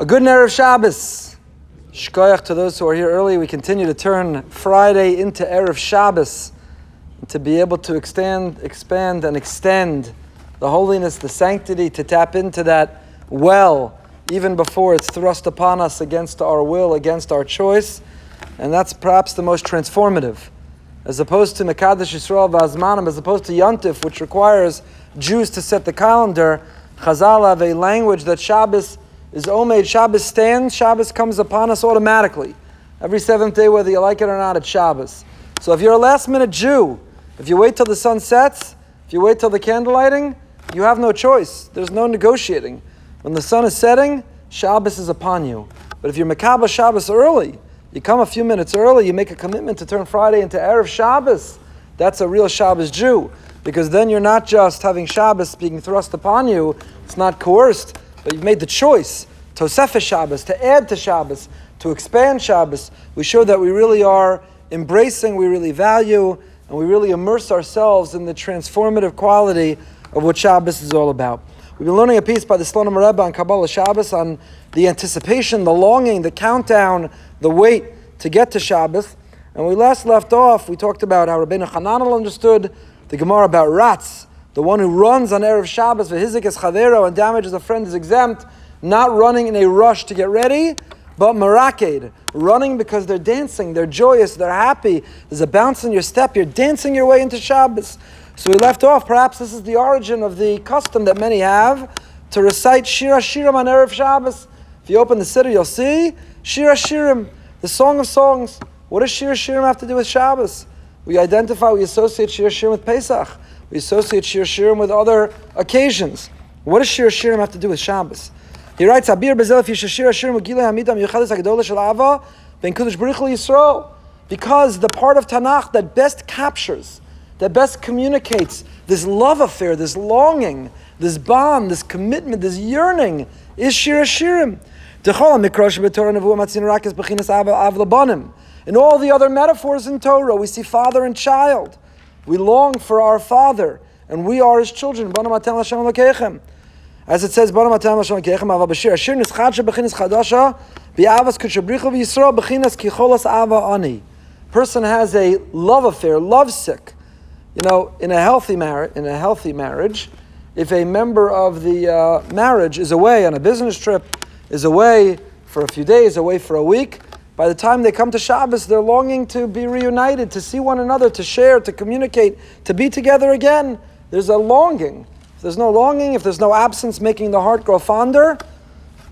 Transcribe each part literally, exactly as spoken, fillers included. A good Erev Shabbos. Shkoyach to those who are here early. We continue to turn Friday into Erev Shabbos, and to be able to extend, expand and extend the holiness, the sanctity, to tap into that well even before it's thrust upon us against our will, against our choice. And that's perhaps the most transformative. As opposed to Mekadosh Yisrael Vazmanim, as opposed to Yontif, which requires Jews to set the calendar, Chazal have a language that Shabbos is Omeid. Shabbos stands, Shabbos comes upon us automatically. Every seventh day, whether you like it or not, it's Shabbos. So if you're a last-minute Jew, if you wait till the sun sets, if you wait till the candle lighting, you have no choice. There's no negotiating. When the sun is setting, Shabbos is upon you. But if you're Mekabel Shabbos early, you come a few minutes early, you make a commitment to turn Friday into Erev Shabbos, that's a real Shabbos Jew. Because then you're not just having Shabbos being thrust upon you, it's not coerced, but you've made the choice to Tosefes Shabbos, to add to Shabbos, to expand Shabbos. We show that we really are embracing, we really value, and we really immerse ourselves in the transformative quality of what Shabbos is all about. We've been learning a piece by the Slonim Rebbe on Kabbalah Shabbos, on the anticipation, the longing, the countdown, the wait to get to Shabbos. And we last left off, we talked about how Rabbeinu Hananel understood the Gemara about Ratz. The one who runs on Erev Shabbos, v'hizik es chavero, and damages a friend is exempt, not running in a rush to get ready, but meraked, running because they're dancing, they're joyous, they're happy, there's a bounce in your step, you're dancing your way into Shabbos. So we left off, perhaps this is the origin of the custom that many have, to recite Shira Shirim on Erev Shabbos. If you open the Siddur, you'll see Shira Shirim, the Song of Songs. What does Shira Shirim have to do with Shabbos? We identify, we associate Shir Shirim with Pesach. We associate Shir Shirim with other occasions. What does Shir Shirim have to do with Shabbos? He writes, Abir Bezel, if you Shir Shirim Gilei Hamidam Yuchadus HaGedolah Shel Ahava Ben Kodesh Baruch Hu Yisrael, because the part of Tanakh that best captures, that best communicates this love affair, this longing, this bond, this commitment, this yearning, is Shir Shirim. In all the other metaphors in Torah, we see father and child. We long for our father, and we are his children. As it says, person has a love affair, lovesick. You know, in a healthy marriage, in a healthy marriage, if a member of the uh, marriage is away on a business trip, is away for a few days, away for a week, by the time they come to Shabbos, they're longing to be reunited, to see one another, to share, to communicate, to be together again. There's a longing. If there's no longing, if there's no absence making the heart grow fonder,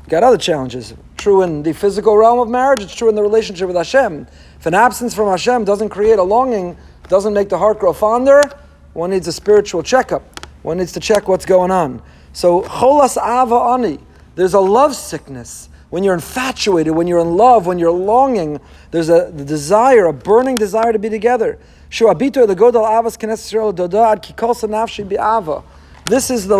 you've got other challenges. True in the physical realm of marriage, it's true in the relationship with Hashem. If an absence from Hashem doesn't create a longing, doesn't make the heart grow fonder, one needs a spiritual checkup. One needs to check what's going on. So, cholas ava ani, there's a love sickness. When you're infatuated, when you're in love, when you're longing, there's a desire, a burning desire to be together. This is the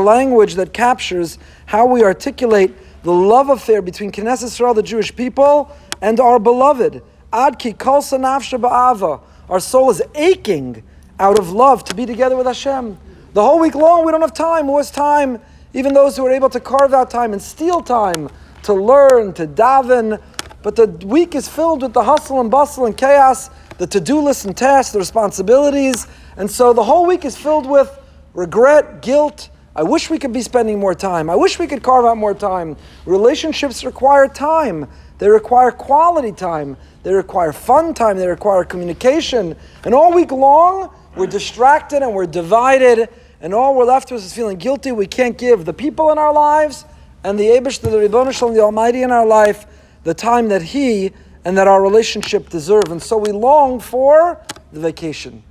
language that captures how we articulate the love affair between Knesset Yisrael, the Jewish people, and our beloved. Our soul is aching out of love to be together with Hashem. The whole week long, we don't have time. Who has time? Even those who are able to carve out time and steal time to learn, to daven, but the week is filled with the hustle and bustle and chaos, the to-do lists and tasks, the responsibilities, and so the whole week is filled with regret, guilt. I wish we could be spending more time. I wish we could carve out more time. Relationships require time. They require quality time. They require fun time. They require communication. And all week long, we're distracted and we're divided, and all we're left with is feeling guilty. We can't give the people in our lives and the Eibush, the Ribono Shel Olam, the Almighty in our life, the time that He and that our relationship deserve. And so we long for the vacation.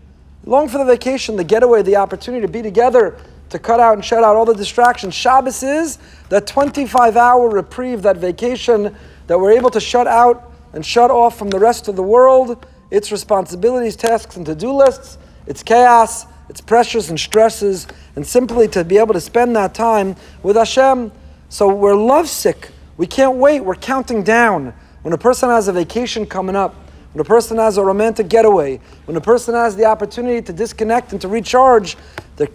We long for the vacation, the getaway, the opportunity to be together, to cut out and shut out all the distractions. Shabbos is that twenty-five hour reprieve, that vacation that we're able to shut out and shut off from the rest of the world, its responsibilities, tasks, and to-do lists, its chaos, its pressures and stresses, and simply to be able to spend that time with Hashem. So we're lovesick. We can't wait. We're counting down. When a person has a vacation coming up, when a person has a romantic getaway, when a person has the opportunity to disconnect and to recharge,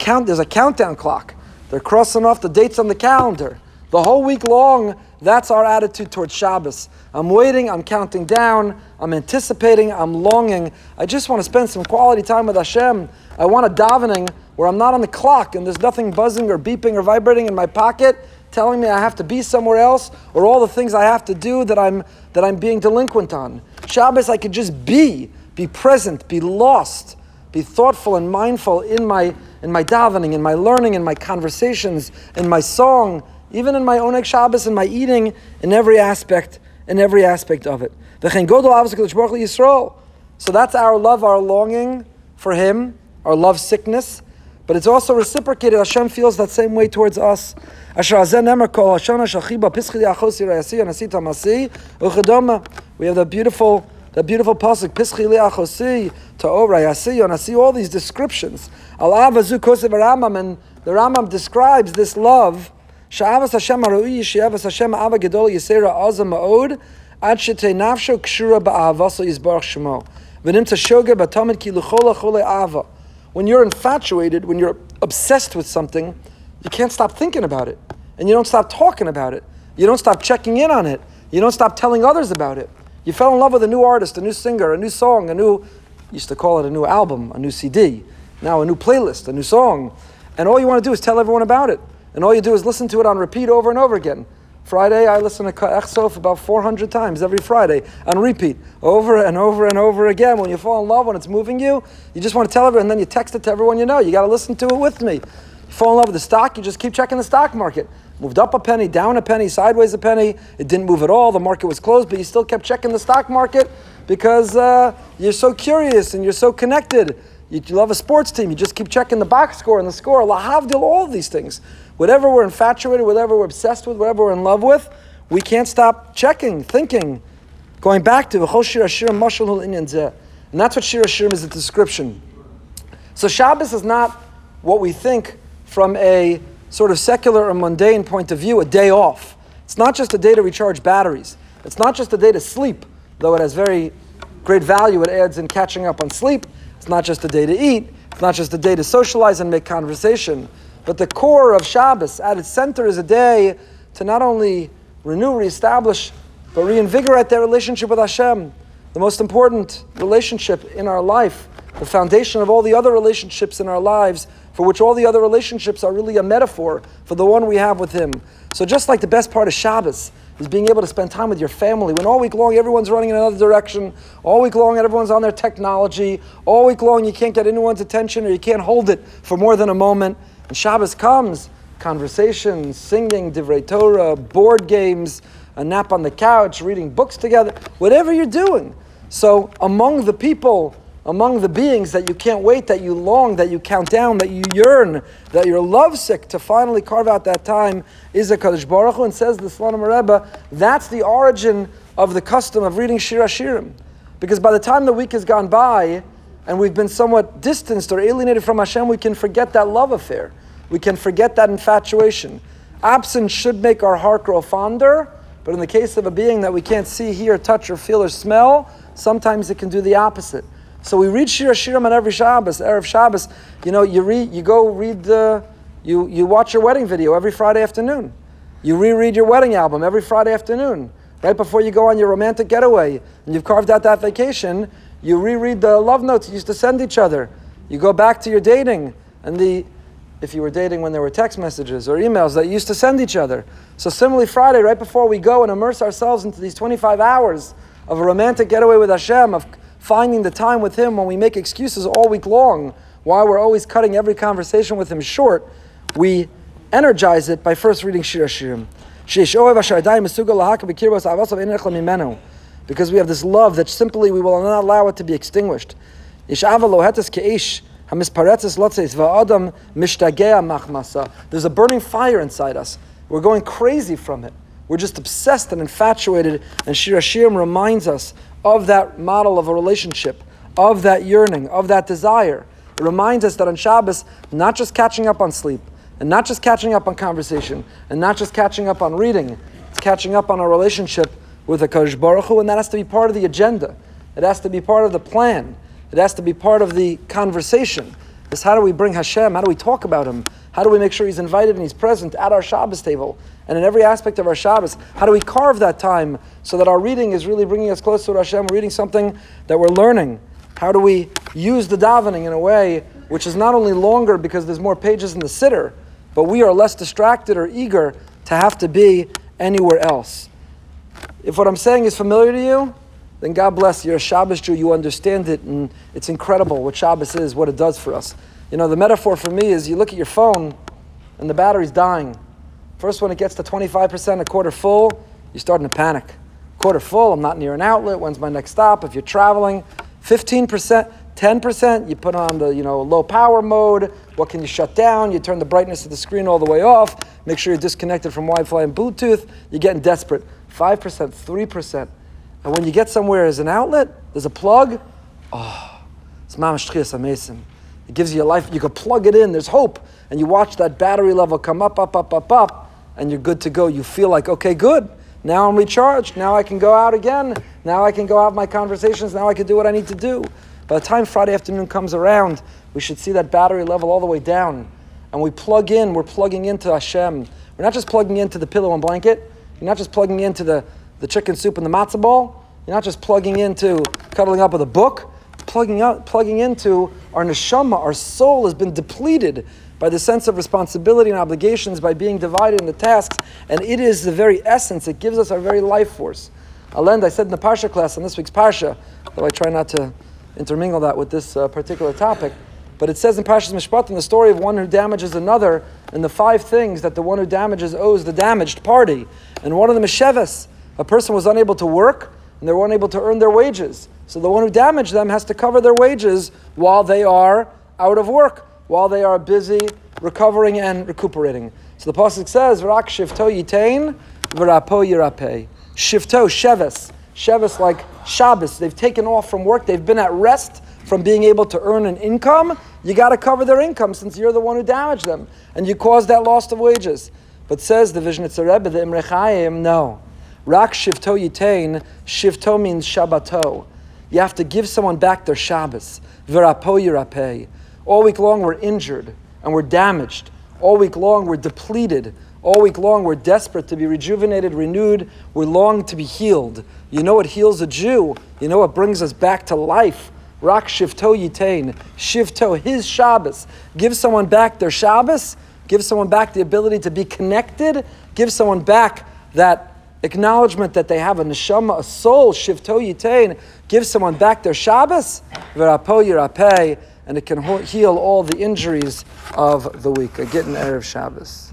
count, there's a countdown clock. They're crossing off the dates on the calendar. The whole week long, that's our attitude towards Shabbos. I'm waiting, I'm counting down, I'm anticipating, I'm longing. I just want to spend some quality time with Hashem. I want a davening where I'm not on the clock and there's nothing buzzing or beeping or vibrating in my pocket telling me I have to be somewhere else or all the things I have to do that I'm that I'm being delinquent on. Shabbos, I could just be, be present, be lost, be thoughtful and mindful in my in my davening, in my learning, in my conversations, in my song, even in my Oneg Shabbos, in my eating, in every aspect, in every aspect of it. So that's our love, our longing for Him, our love sickness, but it's also reciprocated. Hashem feels that same way towards us. We have that beautiful, that beautiful pasuk, all these descriptions. And the Rambam describes this love. When you're infatuated, when you're obsessed with something, you can't stop thinking about it. And you don't stop talking about it. You don't stop checking in on it. You don't stop telling others about it. You fell in love with a new artist, a new singer, a new song, a new, used to call it a new album, a new C D, now a new playlist, a new song. And all you want to do is tell everyone about it. And all you do is listen to it on repeat over and over again. Friday, I listen to Ka'echsof about four hundred times every Friday on repeat, over and over and over again. When you fall in love, when it's moving you, you just want to tell everyone, and then you text it to everyone you know. You got to listen to it with me. You fall in love with the stock, you just keep checking the stock market. Moved up a penny, down a penny, sideways a penny. It didn't move at all, the market was closed, but you still kept checking the stock market because uh, you're so curious and you're so connected. You love a sports team, you just keep checking the box score and the score, lahavdil, all of these things. Whatever we're infatuated, whatever we're obsessed with, whatever we're in love with, we can't stop checking, thinking, going back to V'chol Shir HaShirim Mashal Hu L'inyan Zeh. And that's what Shir HaShirim is, a description. So Shabbos is not what we think from a sort of secular or mundane point of view, a day off. It's not just a day to recharge batteries. It's not just a day to sleep, though it has very great value it adds in catching up on sleep. It's not just a day to eat. It's not just a day to socialize and make conversation. But the core of Shabbos, at its center, is a day to not only renew, reestablish, but reinvigorate their relationship with Hashem, the most important relationship in our life, the foundation of all the other relationships in our lives, for which all the other relationships are really a metaphor for the one we have with Him. So just like the best part of Shabbos is being able to spend time with your family, when all week long everyone's running in another direction, all week long everyone's on their technology, all week long you can't get anyone's attention or you can't hold it for more than a moment. And Shabbos comes, conversations, singing, divrei Torah, board games, a nap on the couch, reading books together, whatever you're doing. So among the people, among the beings that you can't wait, that you long, that you count down, that you yearn, that you're lovesick to finally carve out that time, is a Kadosh Baruch Hu, and says the Slonim Rebbe, that's the origin of the custom of reading Shir HaShirim. Because by the time the week has gone by, and we've been somewhat distanced or alienated from Hashem, we can forget that love affair. We can forget that infatuation. Absence should make our heart grow fonder, but in the case of a being that we can't see, hear, touch, or feel, or smell, sometimes it can do the opposite. So we read Shir HaShirim on every Shabbos, Erev Shabbos. You know, you read, you go read the, you, you watch your wedding video every Friday afternoon. You reread your wedding album every Friday afternoon. Right before you go on your romantic getaway and you've carved out that vacation, you reread the love notes you used to send each other. You go back to your dating and the, if you were dating when there were text messages or emails that you used to send each other. So similarly, Friday, right before we go and immerse ourselves into these twenty-five hours of a romantic getaway with Hashem, of finding the time with Him when we make excuses all week long, why we're always cutting every conversation with Him short, we energize it by first reading Shir HaShirim. Because we have this love that simply we will not allow it to be extinguished. There's a burning fire inside us. We're going crazy from it. We're just obsessed and infatuated, and Shir HaShirim reminds us of that model of a relationship, of that yearning, of that desire. It reminds us that on Shabbos, not just catching up on sleep, and not just catching up on conversation, and not just catching up on reading, it's catching up on our relationship with HaKadosh Baruch Hu, and that has to be part of the agenda. It has to be part of the plan. It has to be part of the conversation. Is how do we bring Hashem? How do we talk about Him? How do we make sure He's invited and He's present at our Shabbos table and in every aspect of our Shabbos? How do we carve that time so that our reading is really bringing us closer to Hashem? We're reading something that we're learning. How do we use the davening in a way which is not only longer because there's more pages in the Siddur, but we are less distracted or eager to have to be anywhere else? If what I'm saying is familiar to you, then God bless you. You're a Shabbos Jew, you understand it, and it's incredible what Shabbos is, what it does for us. You know, the metaphor for me is you look at your phone and the battery's dying. First, when it gets to twenty-five percent, a quarter full, you're starting to panic. Quarter full, I'm not near an outlet, when's my next stop? If you're traveling, fifteen percent, ten percent, you put on the, you know, low power mode. What can you shut down? You turn the brightness of the screen all the way off. Make sure you're disconnected from Wi-Fi and Bluetooth. You're getting desperate. five percent, three percent. And when you get somewhere as an outlet, there's a plug. Oh, it's mamash tchias amesim. It gives you a life. You can plug it in. There's hope. And you watch that battery level come up, up, up, up, up, and you're good to go. You feel like, okay, good. Now I'm recharged. Now I can go out again. Now I can go have my conversations. Now I can do what I need to do. By the time Friday afternoon comes around, we should see that battery level all the way down. And we plug in. We're plugging into Hashem. We're not just plugging into the pillow and blanket. You're not just plugging into the the chicken soup and the matzo ball. You're not just plugging into cuddling up with a book. Plugging out, plugging into our neshama, our soul has been depleted by the sense of responsibility and obligations, by being divided into tasks, and it is the very essence. It gives us our very life force. I'll end, I said in the Parsha class, on this week's Parsha, though I try not to intermingle that with this uh, particular topic, but it says in Parshas Mishpatim, the story of one who damages another, and the five things that the one who damages owes the damaged party. And one of the Mesheves, a person was unable to work, and they were unable to earn their wages. So the one who damaged them has to cover their wages while they are out of work, while they are busy recovering and recuperating. So the pasuk says, "V'rak shivto yitain, v'rapo yirapei." Shivto, sheves, sheves like Shabbos. They've taken off from work. They've been at rest from being able to earn an income. You got to cover their income since you're the one who damaged them and you caused that loss of wages. But says the Vishnitzer Rebbe, the Imre Chaim, no. Rak shivto yitain. Shivto means Shabbato. You have to give someone back their Shabbos. V'rapo yirapei. All week long we're injured and we're damaged. All week long we're depleted. All week long we're desperate to be rejuvenated, renewed. We long to be healed. You know what heals a Jew? You know what brings us back to life? Rak shivto yitain. Shivto, his Shabbos. Give someone back their Shabbos. Give someone back the ability to be connected. Give someone back that acknowledgement that they have a neshama, a soul. Shivto yitain. Give someone back their Shabbos, v'rapo yirapei, and it can heal all the injuries of the week. A gittin erev Shabbos.